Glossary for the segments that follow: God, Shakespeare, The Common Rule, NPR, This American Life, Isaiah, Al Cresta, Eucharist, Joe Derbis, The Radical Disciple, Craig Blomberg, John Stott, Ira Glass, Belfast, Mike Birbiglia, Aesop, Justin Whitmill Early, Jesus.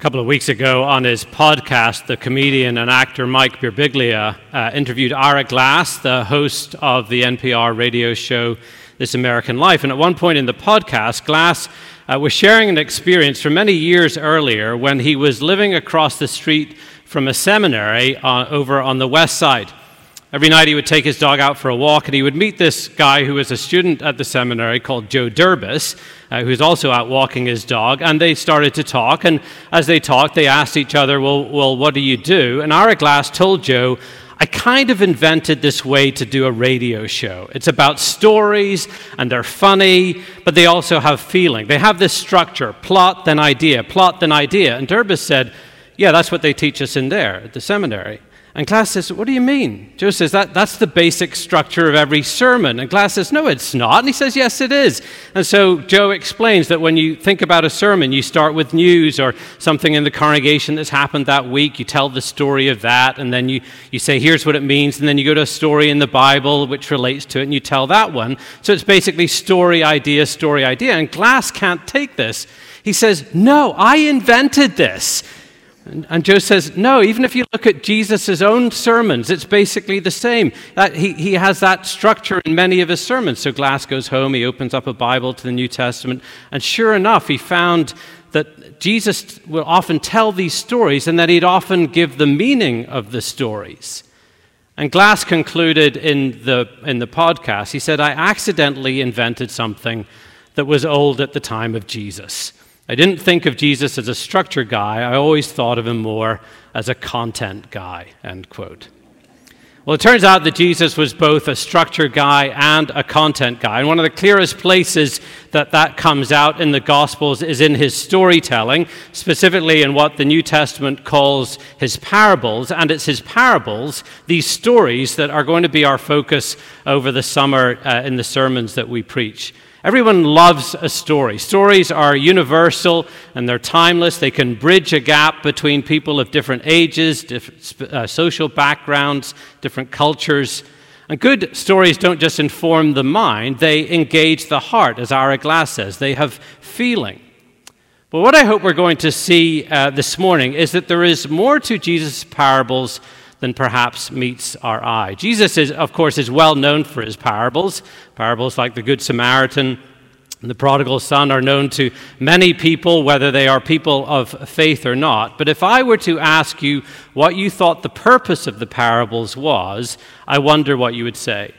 A couple of weeks ago on his podcast, the comedian and actor Mike Birbiglia interviewed Ira Glass, the host of the NPR radio show This American Life. And at one point in the podcast, Glass was sharing an experience from many years earlier when he was living across the street from a seminary over on the west side. Every night he would take his dog out for a walk, and he would meet this guy who was a student at the seminary called Joe Derbis, who's also out walking his dog, and they started to talk, and as they talked, they asked each other, well, what do you do? And Ira Glass told Joe, I kind of invented this way to do a radio show. It's about stories, and they're funny, but they also have feeling. They have this structure, plot, then idea, plot, then idea. And Derbis said, yeah, that's what they teach us in there at the seminary. And Glass says, what do you mean? Joe says, that's the basic structure of every sermon. And Glass says, no, it's not. And he says, yes, it is. And so Joe explains that when you think about a sermon, you start with news or something in the congregation that's happened that week. You tell the story of that, and then you say, here's what it means. And then you go to a story in the Bible which relates to it, and you tell that one. So it's basically story, idea, story, idea. And Glass can't take this. He says, no, I invented this. And Joe says, no, even if you look at Jesus' own sermons, it's basically the same. He has that structure in many of his sermons. So Glass goes home, he opens up a Bible to the New Testament, and sure enough, he found that Jesus will often tell these stories and that he'd often give the meaning of the stories. And Glass concluded in the podcast, he said, I accidentally invented something that was old at the time of Jesus. I didn't think of Jesus as a structure guy. I always thought of him more as a content guy, end quote. Well, it turns out that Jesus was both a structure guy and a content guy. And one of the clearest places that comes out in the Gospels is in his storytelling, specifically in what the New Testament calls his parables. And it's his parables, these stories, that are going to be our focus over the summer in the sermons that we preach. Everyone loves a story. Stories are universal and they're timeless. They can bridge a gap between people of different ages, different social backgrounds, different cultures. And good stories don't just inform the mind, they engage the heart, as Ira Glass says. They have feeling. But what I hope we're going to see this morning is that there is more to Jesus' parables than perhaps meets our eye. Jesus is, of course, is well known for his parables. Parables like the Good Samaritan and the Prodigal Son are known to many people, whether they are people of faith or not. But if I were to ask you what you thought the purpose of the parables was, I wonder what you would say.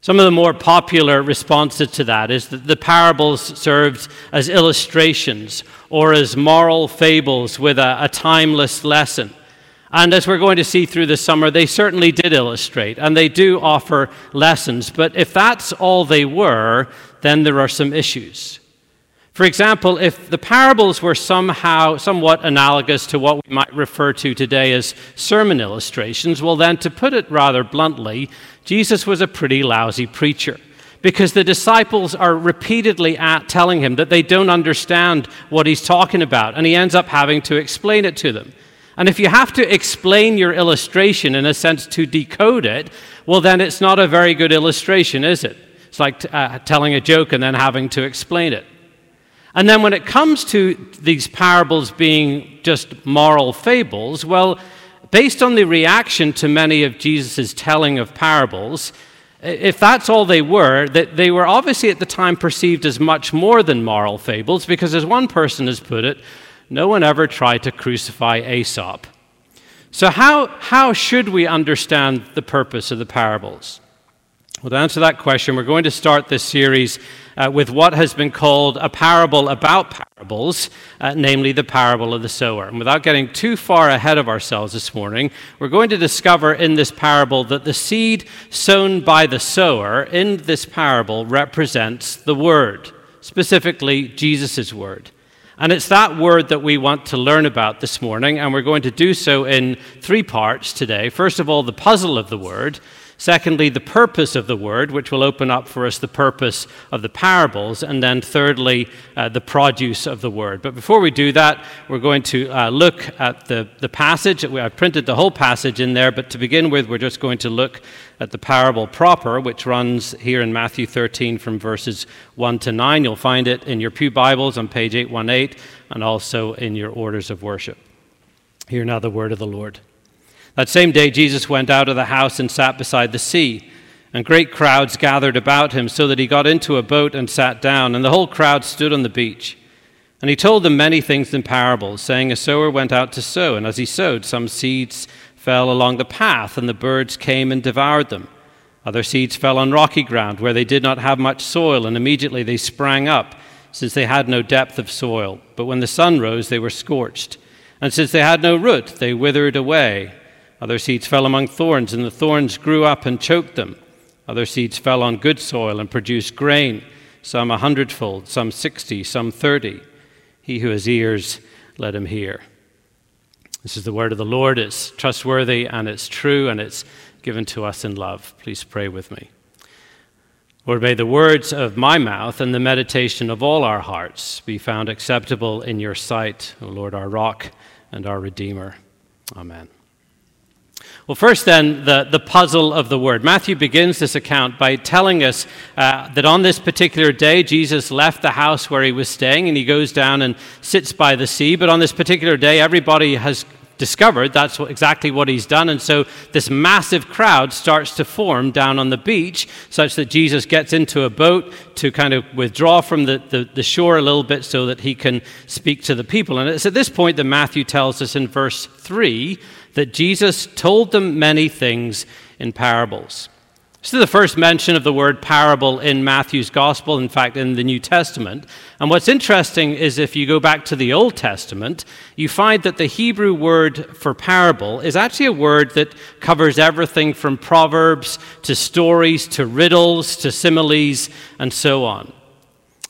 Some of the more popular responses to that is that the parables served as illustrations or as moral fables with a timeless lesson. And as we're going to see through the summer, they certainly did illustrate, and they do offer lessons. But if that's all they were, then there are some issues. For example, if the parables were somewhat analogous to what we might refer to today as sermon illustrations, well then, to put it rather bluntly, Jesus was a pretty lousy preacher. Because the disciples are repeatedly telling him that they don't understand what he's talking about, and he ends up having to explain it to them. And if you have to explain your illustration, in a sense, to decode it, well, then it's not a very good illustration, is it? It's like telling a joke and then having to explain it. And then when it comes to these parables being just moral fables, well, based on the reaction to many of Jesus' telling of parables, if that's all they were, that they were obviously at the time perceived as much more than moral fables, because as one person has put it, no one ever tried to crucify Aesop. So how should we understand the purpose of the parables? Well, to answer that question, we're going to start this series with what has been called a parable about parables, namely the parable of the sower. And without getting too far ahead of ourselves this morning, we're going to discover in this parable that the seed sown by the sower in this parable represents the Word, specifically Jesus' Word. And it's that word that we want to learn about this morning, and we're going to do so in three parts today. First of all, the puzzle of the word. Secondly, the purpose of the word, which will open up for us the purpose of the parables. And then thirdly, the produce of the word. But before we do that, we're going to look at the passage. I've printed the whole passage in there, but to begin with, we're just going to look at the parable proper, which runs here in Matthew 13 from verses 1 to 9. You'll find it in your pew Bibles on page 818 and also in your orders of worship. Hear now the word of the Lord. That same day Jesus went out of the house and sat beside the sea, and great crowds gathered about him, so that he got into a boat and sat down, and the whole crowd stood on the beach. And he told them many things in parables, saying, A sower went out to sow, and as he sowed, some seeds fell along the path, and the birds came and devoured them. Other seeds fell on rocky ground, where they did not have much soil, and immediately they sprang up, since they had no depth of soil. But when the sun rose, they were scorched, and since they had no root, they withered away. Other seeds fell among thorns, and the thorns grew up and choked them. Other seeds fell on good soil and produced grain, some 100-fold, some 60, some 30. He who has ears, let him hear. This is the word of the Lord. It's trustworthy and it's true and it's given to us in love. Please pray with me. Lord, may the words of my mouth and the meditation of all our hearts be found acceptable in your sight, O Lord, our rock and our redeemer. Amen. Well, first then, the puzzle of the word. Matthew begins this account by telling us that on this particular day, Jesus left the house where he was staying and he goes down and sits by the sea. But on this particular day, everybody has discovered that's exactly what he's done. And so this massive crowd starts to form down on the beach, such that Jesus gets into a boat to kind of withdraw from the shore a little bit so that he can speak to the people. And it's at this point that Matthew tells us in verse 3 that Jesus told them many things in parables. This is the first mention of the word parable in Matthew's Gospel, in fact, in the New Testament. And what's interesting is if you go back to the Old Testament, you find that the Hebrew word for parable is actually a word that covers everything from proverbs to stories to riddles to similes and so on.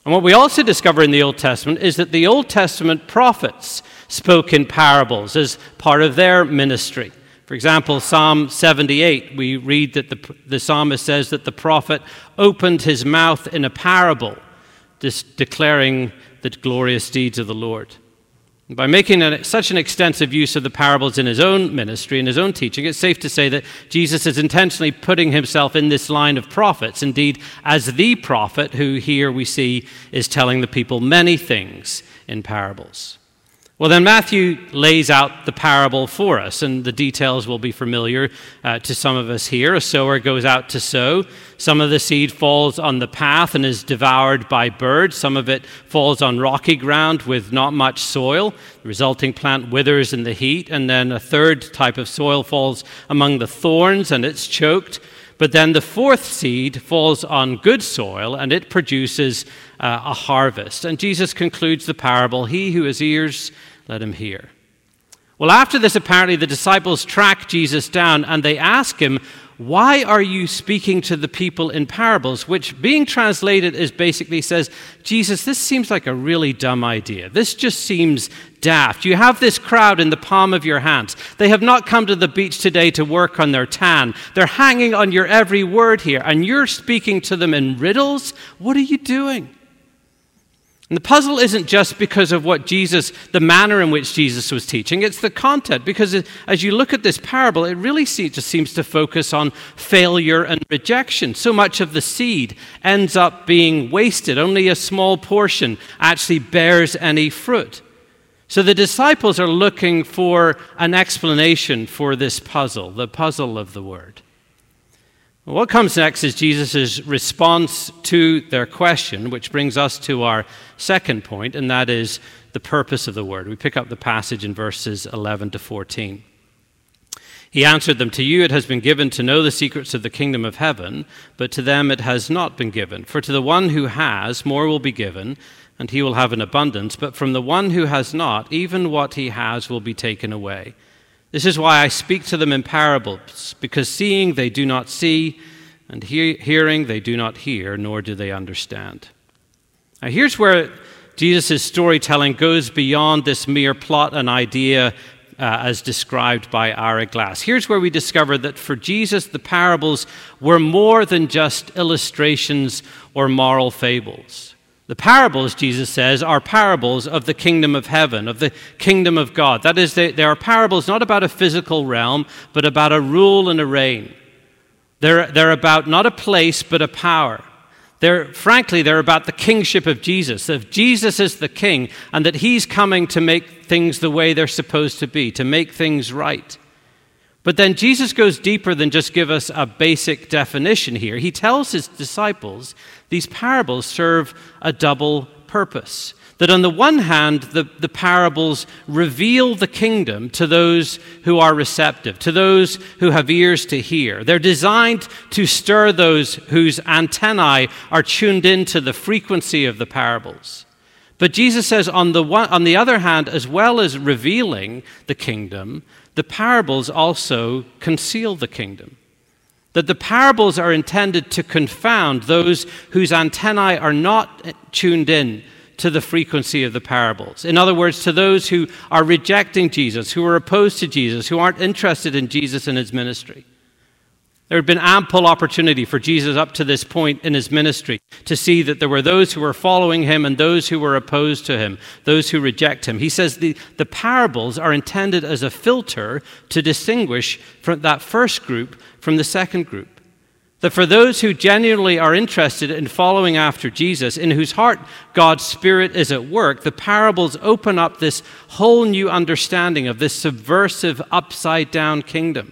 And what we also discover in the Old Testament is that the Old Testament prophets spoke in parables as part of their ministry. For example, Psalm 78, we read that the psalmist says that the prophet opened his mouth in a parable, declaring the glorious deeds of the Lord. And by making such an extensive use of the parables in his own ministry, in his own teaching, it's safe to say that Jesus is intentionally putting himself in this line of prophets, indeed, as the prophet who here we see is telling the people many things in parables. Well, then Matthew lays out the parable for us, and the details will be familiar to some of us here. A sower goes out to sow. Some of the seed falls on the path and is devoured by birds. Some of it falls on rocky ground with not much soil. The resulting plant withers in the heat, and then a third type of soil falls among the thorns, and it's choked. But then the fourth seed falls on good soil, and it produces a harvest. And Jesus concludes the parable, He who has ears, let him hear. Well, after this, apparently, the disciples track Jesus down, and they ask him, Why are you speaking to the people in parables? Which, being translated, is basically says, Jesus, this seems like a really dumb idea. This just seems daft. You have this crowd in the palm of your hands. They have not come to the beach today to work on their tan. They're hanging on your every word here, and you're speaking to them in riddles? What are you doing? And the puzzle isn't just because of what Jesus, the manner in which Jesus was teaching, it's the content. Because as you look at this parable, it really just seems to focus on failure and rejection. So much of the seed ends up being wasted. Only a small portion actually bears any fruit. So the disciples are looking for an explanation for this puzzle, the puzzle of the word. What comes next is Jesus' response to their question, which brings us to our second point, and that is the purpose of the word. We pick up the passage in verses 11 to 14. He answered them, To you it has been given to know the secrets of the kingdom of heaven, but to them it has not been given. For to the one who has, more will be given, and he will have an abundance. But from the one who has not, even what he has will be taken away. This is why I speak to them in parables, because seeing they do not see, and hearing they do not hear, nor do they understand. Now here's where Jesus' storytelling goes beyond this mere plot and idea as described by Ira Glass. Here's where we discover that for Jesus, the parables were more than just illustrations or moral fables. The parables, Jesus says, are parables of the kingdom of heaven, of the kingdom of God. That is, they are parables not about a physical realm, but about a rule and a reign. They're about not a place, but a power. They're about the kingship of Jesus. If Jesus is the king and that he's coming to make things the way they're supposed to be, to make things right. But then Jesus goes deeper than just give us a basic definition here. He tells his disciples these parables serve a double purpose. That on the one hand, the parables reveal the kingdom to those who are receptive, to those who have ears to hear. They're designed to stir those whose antennae are tuned into the frequency of the parables. But Jesus says, on the other hand, as well as revealing the kingdom, the parables also conceal the kingdom. That the parables are intended to confound those whose antennae are not tuned in to the frequency of the parables. In other words, to those who are rejecting Jesus, who are opposed to Jesus, who aren't interested in Jesus and his ministry. There had been ample opportunity for Jesus up to this point in his ministry to see that there were those who were following him and those who were opposed to him, those who reject him. He says the parables are intended as a filter to distinguish from that first group from the second group. That for those who genuinely are interested in following after Jesus, in whose heart God's Spirit is at work, the parables open up this whole new understanding of this subversive, upside-down kingdom.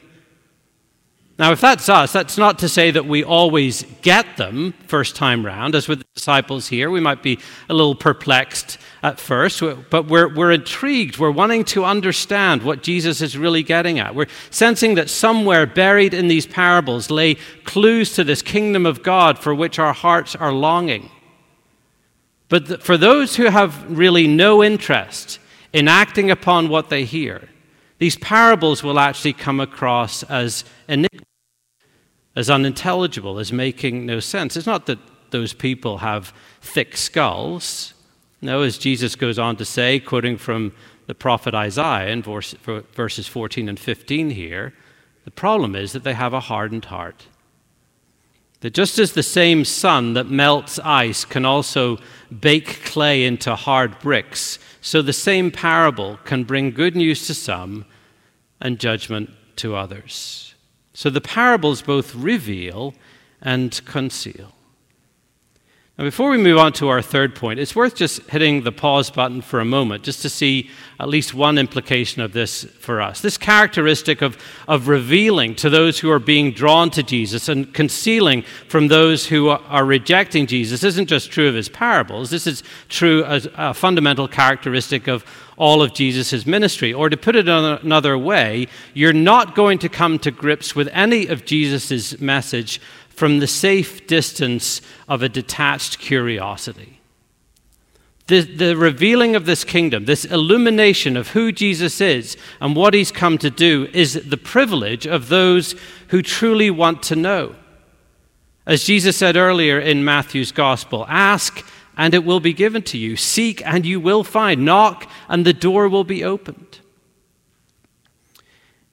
Now, if that's us, that's not to say that we always get them first time round. As with the disciples here, we might be a little perplexed at first, but we're intrigued. We're wanting to understand what Jesus is really getting at. We're sensing that somewhere buried in these parables lay clues to this kingdom of God for which our hearts are longing. But for those who have really no interest in acting upon what they hear, these parables will actually come across as enigmatic, as unintelligible, as making no sense. It's not that those people have thick skulls. No, as Jesus goes on to say, quoting from the prophet Isaiah in verses 14 and 15 here, the problem is that they have a hardened heart. That just as the same sun that melts ice can also bake clay into hard bricks, so the same parable can bring good news to some and judgment to others. So the parables both reveal and conceal. Now, before we move on to our third point, it's worth just hitting the pause button for a moment just to see at least one implication of this for us. This characteristic of revealing to those who are being drawn to Jesus and concealing from those who are rejecting Jesus isn't just true of his parables. This is true as a fundamental characteristic of all of Jesus' ministry. Or to put it another way, you're not going to come to grips with any of Jesus' message from the safe distance of a detached curiosity. The revealing of this kingdom, this illumination of who Jesus is and what he's come to do, is the privilege of those who truly want to know. As Jesus said earlier in Matthew's gospel, ask and it will be given to you, seek and you will find, knock and the door will be opened.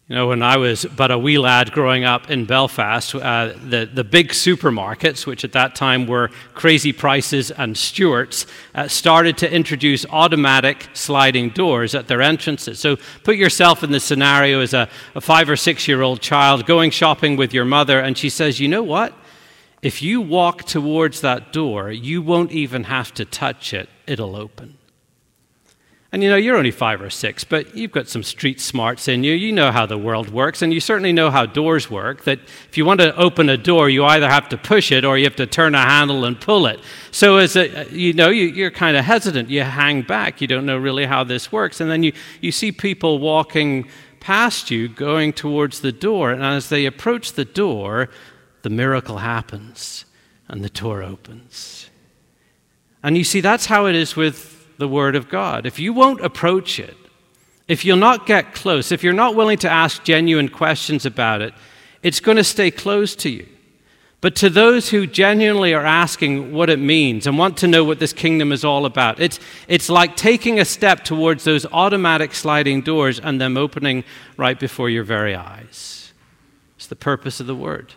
You know, when I was but a wee lad growing up in Belfast, the big supermarkets, which at that time were Crazy Prices and Stewart's, started to introduce automatic sliding doors at their entrances. So put yourself in the scenario as a 5 or 6-year-old child going shopping with your mother, and she says, you know what? If you walk towards that door, you won't even have to touch it. It'll open. And you know, you're only 5 or 6, but you've got some street smarts in you. You know how the world works, and you certainly know how doors work, that if you want to open a door, you either have to push it or you have to turn a handle and pull it. So you're kind of hesitant. You hang back. You don't know really how this works. And then you see people walking past you, going towards the door, and as they approach the door, the miracle happens, and the door opens. And you see, that's how it is with the Word of God. If you won't approach it, if you'll not get close, if you're not willing to ask genuine questions about it, it's going to stay closed to you. But to those who genuinely are asking what it means and want to know what this kingdom is all about, it's like taking a step towards those automatic sliding doors and them opening right before your very eyes. It's the purpose of the word.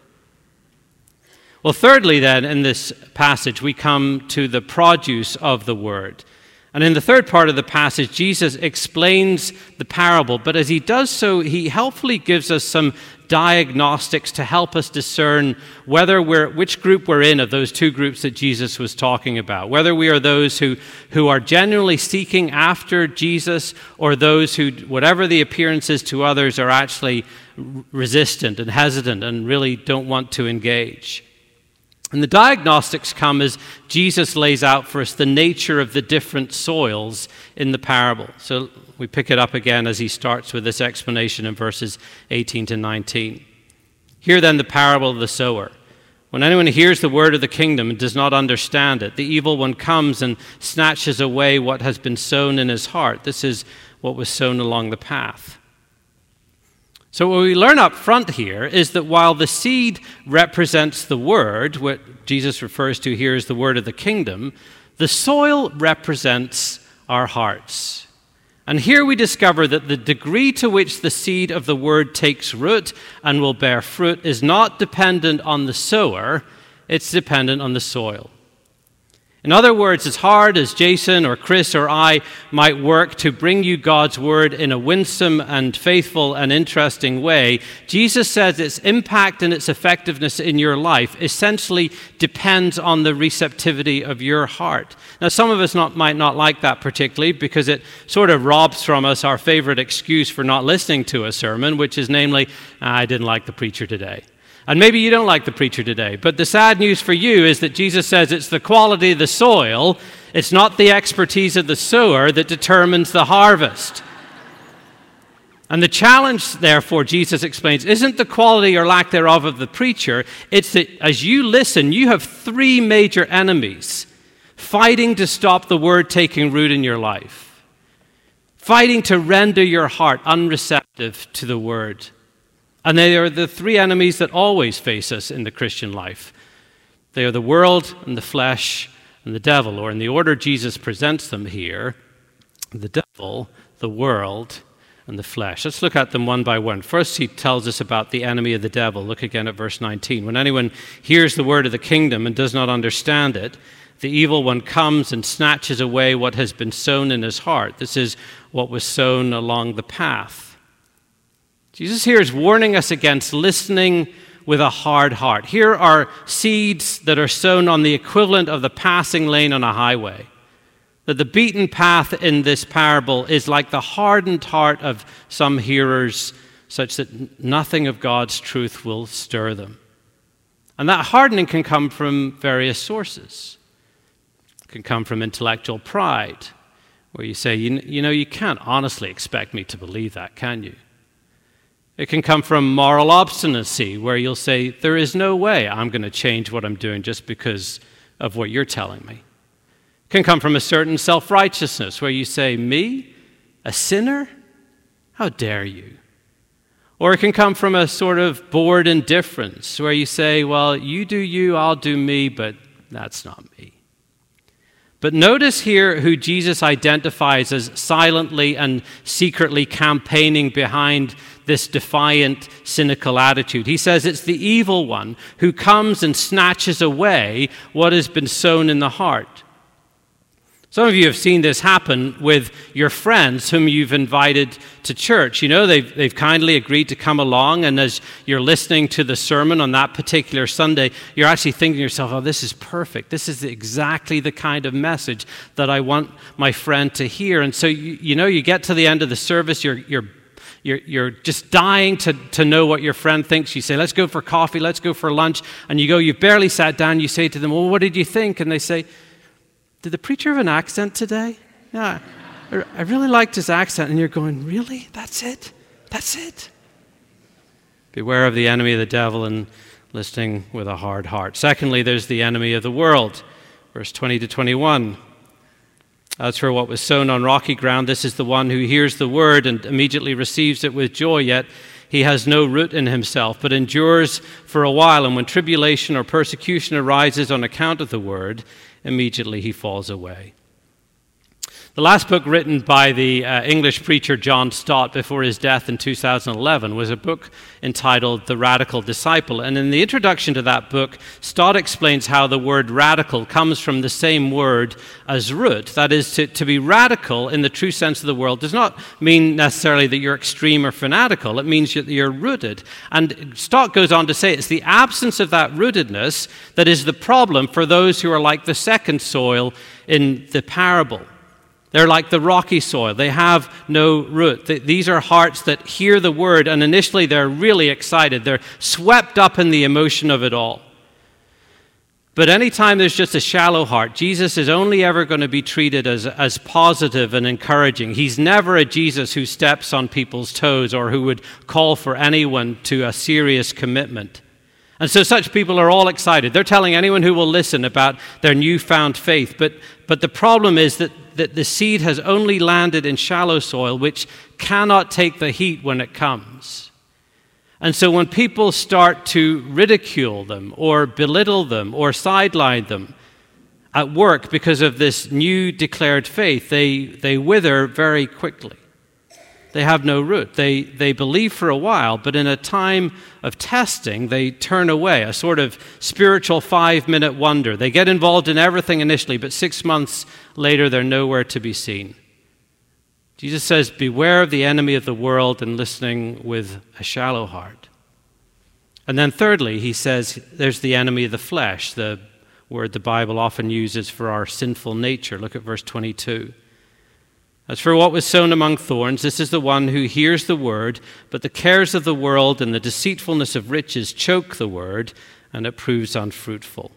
Well, thirdly then, in this passage, we come to the produce of the word. And in the third part of the passage, Jesus explains the parable, but as he does so, he helpfully gives us some diagnostics to help us discern whether which group we're in of those two groups that Jesus was talking about, whether we are those who are genuinely seeking after Jesus or those who, whatever the appearance is to others, are actually resistant and hesitant and really don't want to engage. And the diagnostics come as Jesus lays out for us the nature of the different soils in the parable. So we pick it up again as he starts with this explanation in verses 18 to 19. Hear then the parable of the sower. When anyone hears the word of the kingdom and does not understand it, the evil one comes and snatches away what has been sown in his heart. This is what was sown along the path. So what we learn up front here is that while the seed represents the word, what Jesus refers to here as the word of the kingdom, the soil represents our hearts. And here we discover that the degree to which the seed of the word takes root and will bear fruit is not dependent on the sower, it's dependent on the soil. In other words, as hard as Jason or Chris or I might work to bring you God's word in a winsome and faithful and interesting way, Jesus says its impact and its effectiveness in your life essentially depends on the receptivity of your heart. Now, some of us might not like that particularly because it sort of robs from us our favorite excuse for not listening to a sermon, which is namely, I didn't like the preacher today. And maybe you don't like the preacher today, but the sad news for you is that Jesus says it's the quality of the soil, it's not the expertise of the sower that determines the harvest. And the challenge, therefore, Jesus explains, isn't the quality or lack thereof of the preacher, it's that as you listen, you have three major enemies fighting to stop the word taking root in your life, fighting to render your heart unreceptive to the word. And they are the three enemies that always face us in the Christian life. They are the world and the flesh and the devil, or in the order Jesus presents them here, the devil, the world, and the flesh. Let's look at them one by one. First, he tells us about the enemy of the devil. Look again at verse 19. When anyone hears the word of the kingdom and does not understand it, the evil one comes and snatches away what has been sown in his heart. This is what was sown along the path. Jesus here is warning us against listening with a hard heart. Here are seeds that are sown on the equivalent of the passing lane on a highway. That the beaten path in this parable is like the hardened heart of some hearers, such that nothing of God's truth will stir them. And that hardening can come from various sources. It can come from intellectual pride, where you say, you know, you can't honestly expect me to believe that, can you? It can come from moral obstinacy, where you'll say, there is no way I'm going to change what I'm doing just because of what you're telling me. It can come from a certain self-righteousness, where you say, me, a sinner? How dare you? Or it can come from a sort of bored indifference, where you say, well, you do you, I'll do me, but that's not me. But notice here who Jesus identifies as silently and secretly campaigning behind this defiant, cynical attitude. He says it's the evil one who comes and snatches away what has been sown in the heart. Some of you have seen this happen with your friends whom you've invited to church. You know, they've kindly agreed to come along, and as you're listening to the sermon on that particular Sunday, you're actually thinking to yourself, oh, this is perfect. This is exactly the kind of message that I want my friend to hear. And so, you know, you get to the end of the service, you're just dying to know what your friend thinks. You say, let's go for coffee, let's go for lunch. And you go, you've barely sat down, you say to them, well, what did you think? And they say, did the preacher have an accent today? Yeah, I really liked his accent. And you're going, really? That's it? That's it? Beware of the enemy of the devil and listening with a hard heart. Secondly, there's the enemy of the world. Verse 20 to 21. As for what was sown on rocky ground, this is the one who hears the word and immediately receives it with joy, yet He has no root in himself, but endures for a while. And when tribulation or persecution arises on account of the word, immediately he falls away." The last book written by the English preacher John Stott before his death in 2011 was a book entitled The Radical Disciple. And in the introduction to that book, Stott explains how the word radical comes from the same word as root. That is, to be radical in the true sense of the word does not mean necessarily that you're extreme or fanatical. It means that you're rooted. And Stott goes on to say it's the absence of that rootedness that is the problem for those who are like the second soil in the parable. They're like the rocky soil. They have no root. These are hearts that hear the word, and initially they're really excited. They're swept up in the emotion of it all. But anytime there's just a shallow heart, Jesus is only ever going to be treated as positive and encouraging. He's never a Jesus who steps on people's toes or who would call for anyone to a serious commitment. And so such people are all excited. They're telling anyone who will listen about their newfound faith. But the problem is that the seed has only landed in shallow soil, which cannot take the heat when it comes. And so when people start to ridicule them or belittle them or sideline them at work because of this new declared faith, they wither very quickly. They have no root. They believe for a while, but in a time of testing, they turn away, a sort of spiritual 5-minute wonder. They get involved in everything initially, but 6 months later, they're nowhere to be seen. Jesus says, "Beware of the enemy of the world and listening with a shallow heart." And then thirdly, he says, there's the enemy of the flesh, the word the Bible often uses for our sinful nature. Look at verse 22. "As for what was sown among thorns, this is the one who hears the word, but the cares of the world and the deceitfulness of riches choke the word, and it proves unfruitful."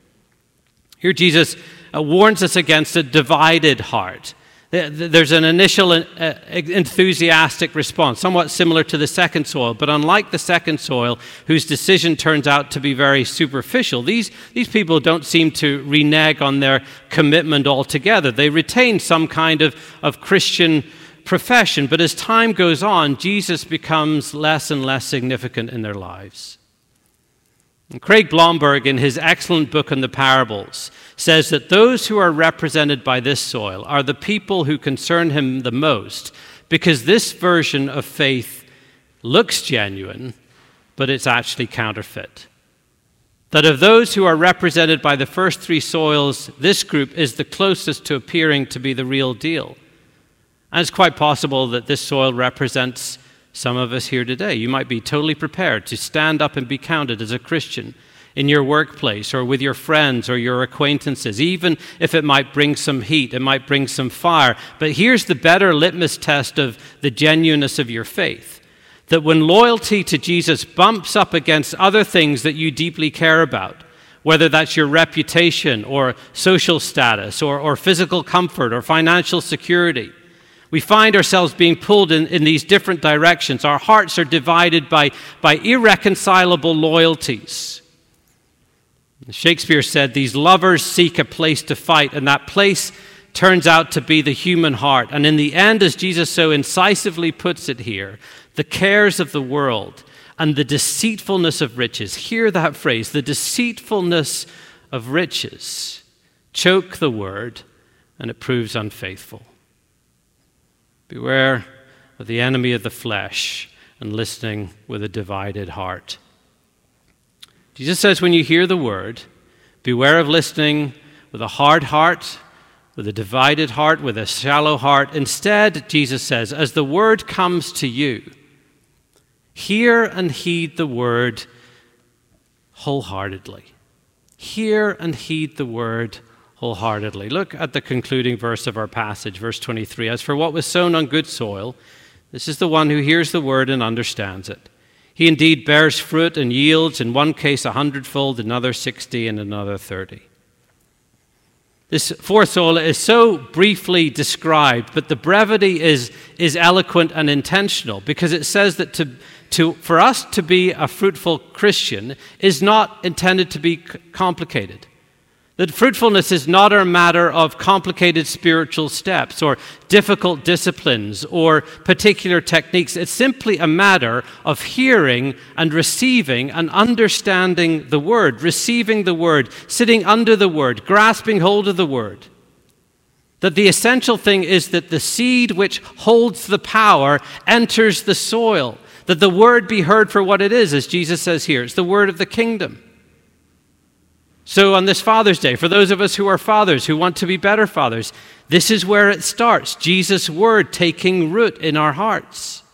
Here Jesus warns us against a divided heart. There's an initial enthusiastic response, somewhat similar to the second soil, but unlike the second soil, whose decision turns out to be very superficial, these people don't seem to renege on their commitment altogether. They retain some kind of Christian profession, but as time goes on, Jesus becomes less and less significant in their lives. And Craig Blomberg, in his excellent book on the parables, says that those who are represented by this soil are the people who concern him the most, because this version of faith looks genuine, but it's actually counterfeit. That of those who are represented by the first three soils, this group is the closest to appearing to be the real deal. And it's quite possible that this soil represents some of us here today. You might be totally prepared to stand up and be counted as a Christian in your workplace or with your friends or your acquaintances, even if it might bring some heat, it might bring some fire. But here's the better litmus test of the genuineness of your faith, that when loyalty to Jesus bumps up against other things that you deeply care about, whether that's your reputation or social status or physical comfort or financial security, we find ourselves being pulled in these different directions. Our hearts are divided by irreconcilable loyalties. Shakespeare said, "These lovers seek a place to fight," and that place turns out to be the human heart. And in the end, as Jesus so incisively puts it here, the cares of the world and the deceitfulness of riches, hear that phrase, the deceitfulness of riches, choke the word, and it proves unfaithful. Beware of the enemy of the flesh and listening with a divided heart. Jesus says when you hear the word, beware of listening with a hard heart, with a divided heart, with a shallow heart. Instead, Jesus says, as the word comes to you, hear and heed the word wholeheartedly. Hear and heed the word wholeheartedly. Look at the concluding verse of our passage, verse 23. "As for what was sown on good soil, this is the one who hears the word and understands it. He indeed bears fruit and yields, in one case 100-fold, another 60, and another 30. This fourth soil is so briefly described, but the brevity is eloquent and intentional, because it says that for us to be a fruitful Christian is not intended to be complicated. That fruitfulness is not a matter of complicated spiritual steps or difficult disciplines or particular techniques. It's simply a matter of hearing and receiving and understanding the Word, receiving the Word, sitting under the Word, grasping hold of the Word. That the essential thing is that the seed which holds the power enters the soil, that the Word be heard for what it is, as Jesus says here. It's the Word of the kingdom. So on this Father's Day, for those of us who are fathers, who want to be better fathers, this is where it starts, Jesus' word taking root in our hearts.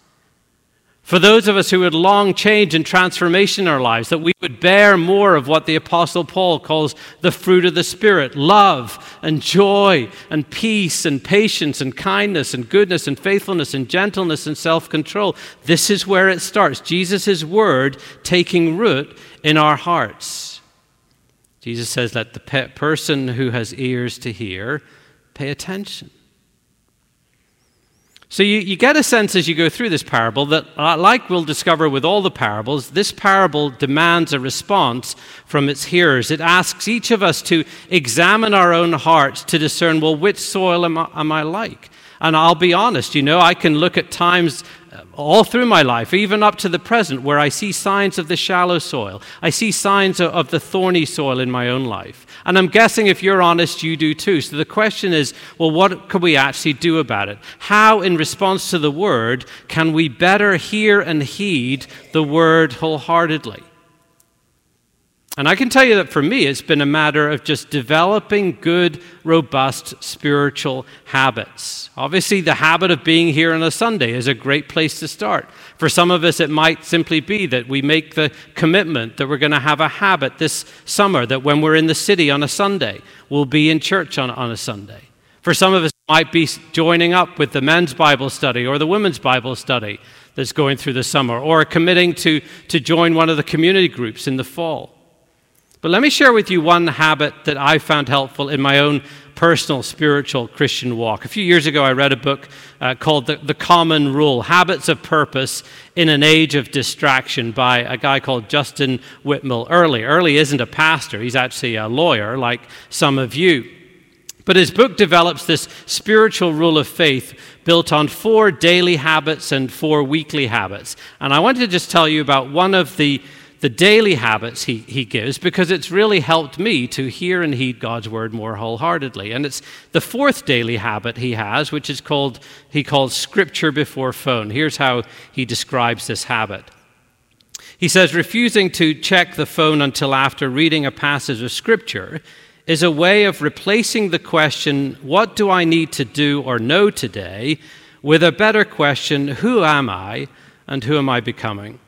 For those of us who would long change and transformation in our lives, that we would bear more of what the Apostle Paul calls the fruit of the Spirit, love and joy and peace and patience and kindness and goodness and faithfulness and gentleness and self-control. This is where it starts, Jesus' word taking root in our hearts. Jesus says, let the person who has ears to hear pay attention. So you get a sense as you go through this parable that, like we'll discover with all the parables, this parable demands a response from its hearers. It asks each of us to examine our own hearts to discern, well, which soil am I like? And I'll be honest, I can look at times all through my life, even up to the present, where I see signs of the shallow soil. I see signs of the thorny soil in my own life. And I'm guessing if you're honest, you do too. So the question is, well, what can we actually do about it? How, in response to the Word, can we better hear and heed the Word wholeheartedly? And I can tell you that for me, it's been a matter of just developing good, robust spiritual habits. Obviously, the habit of being here on a Sunday is a great place to start. For some of us, it might simply be that we make the commitment that we're going to have a habit this summer, that when we're in the city on a Sunday, we'll be in church on a Sunday. For some of us, it might be joining up with the men's Bible study or the women's Bible study that's going through the summer, or committing to join one of the community groups in the fall. But let me share with you one habit that I found helpful in my own personal spiritual Christian walk. A few years ago, I read a book called The Common Rule, Habits of Purpose in an Age of Distraction by a guy called Justin Whitmill Early. Early isn't a pastor. He's actually a lawyer like some of you. But his book develops this spiritual rule of faith built on 4 daily habits and 4 weekly habits. And I wanted to just tell you about one of the daily habits he gives, because it's really helped me to hear and heed God's word more wholeheartedly. And it's the 4th daily habit he has, which is he calls scripture before phone. Here's how he describes this habit. He says, refusing to check the phone until after reading a passage of scripture is a way of replacing the question, what do I need to do or know today, with a better question, who am I and who am I becoming?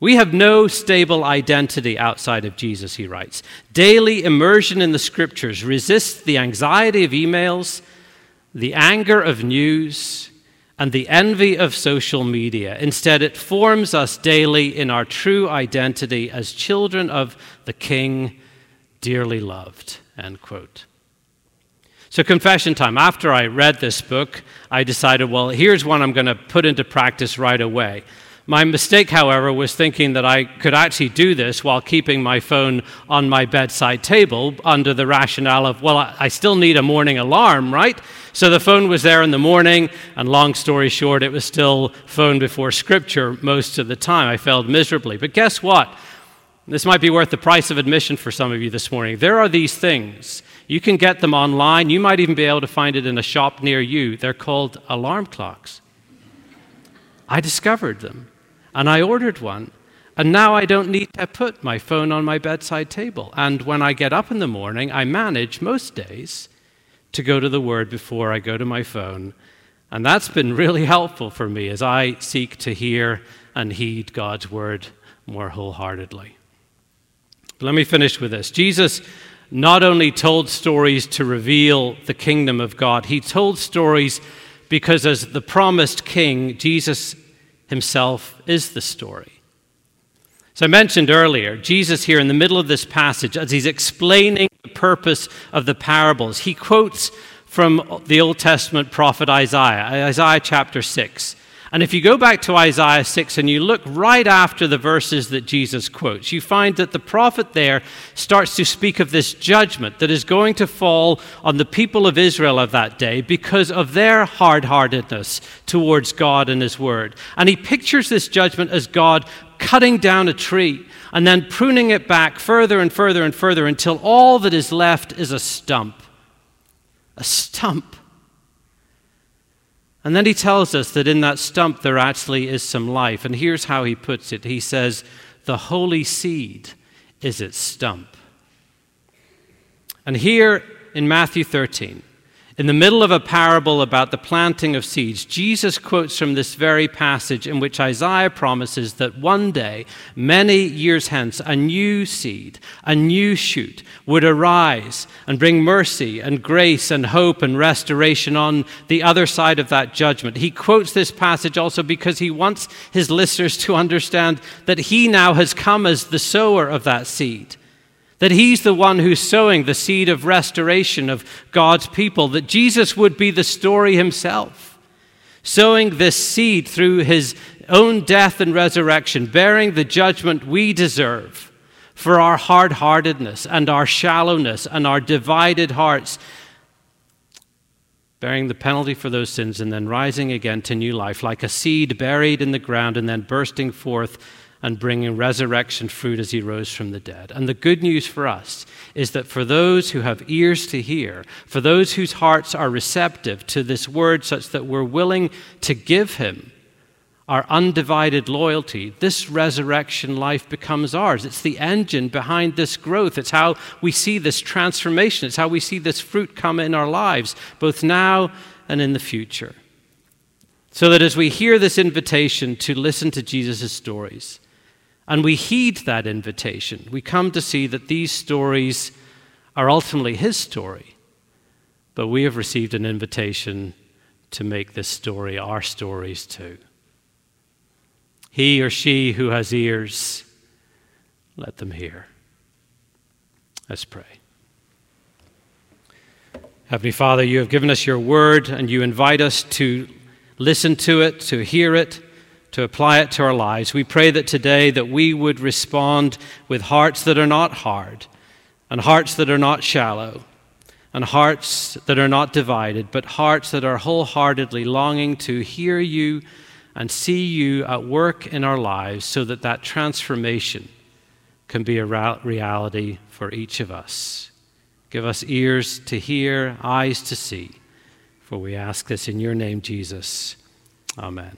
We have no stable identity outside of Jesus, he writes. Daily immersion in the scriptures resists the anxiety of emails, the anger of news, and the envy of social media. Instead, it forms us daily in our true identity as children of the King, dearly loved, end quote. So confession time. After I read this book, I decided, well, here's one I'm going to put into practice right away. My mistake, however, was thinking that I could actually do this while keeping my phone on my bedside table under the rationale of, well, I still need a morning alarm, right? So the phone was there in the morning, and long story short, it was still phone before scripture most of the time. I failed miserably. But guess what? This might be worth the price of admission for some of you this morning. There are these things. You can get them online. You might even be able to find it in a shop near you. They're called alarm clocks. I discovered them. And I ordered one, and now I don't need to put my phone on my bedside table. And when I get up in the morning, I manage most days to go to the Word before I go to my phone. And that's been really helpful for me as I seek to hear and heed God's Word more wholeheartedly. But let me finish with this. Jesus not only told stories to reveal the kingdom of God, he told stories because as the promised King, Jesus himself is the story. So I mentioned earlier, Jesus here in the middle of this passage, as he's explaining the purpose of the parables, he quotes from the Old Testament prophet Isaiah, Isaiah chapter 6. And if you go back to Isaiah 6 and you look right after the verses that Jesus quotes, you find that the prophet there starts to speak of this judgment that is going to fall on the people of Israel of that day because of their hard-heartedness towards God and his word. And he pictures this judgment as God cutting down a tree and then pruning it back further and further and further until all that is left is a stump. A stump. And then he tells us that in that stump there actually is some life. And here's how he puts it. He says, the holy seed is its stump. And here in Matthew 13, in the middle of a parable about the planting of seeds, Jesus quotes from this very passage in which Isaiah promises that one day, many years hence, a new seed, a new shoot would arise and bring mercy and grace and hope and restoration on the other side of that judgment. He quotes this passage also because he wants his listeners to understand that he now has come as the sower of that seed. That he's the one who's sowing the seed of restoration of God's people, that Jesus would be the story himself, sowing this seed through his own death and resurrection, bearing the judgment we deserve for our hard-heartedness and our shallowness and our divided hearts, bearing the penalty for those sins and then rising again to new life like a seed buried in the ground and then bursting forth and bringing resurrection fruit as he rose from the dead. And the good news for us is that for those who have ears to hear, for those whose hearts are receptive to this word such that we're willing to give him our undivided loyalty, this resurrection life becomes ours. It's the engine behind this growth. It's how we see this transformation. It's how we see this fruit come in our lives, both now and in the future. So that as we hear this invitation to listen to Jesus' stories, and we heed that invitation, we come to see that these stories are ultimately his story, but we have received an invitation to make this story our stories too. He or she who has ears, let them hear. Let's pray. Heavenly Father, you have given us your word, and you invite us to listen to it, to hear it, to apply it to our lives. We pray that today that we would respond with hearts that are not hard, and hearts that are not shallow, and hearts that are not divided, but hearts that are wholeheartedly longing to hear you and see you at work in our lives so that that transformation can be a reality for each of us. Give us ears to hear, eyes to see, for we ask this in your name, Jesus. Amen.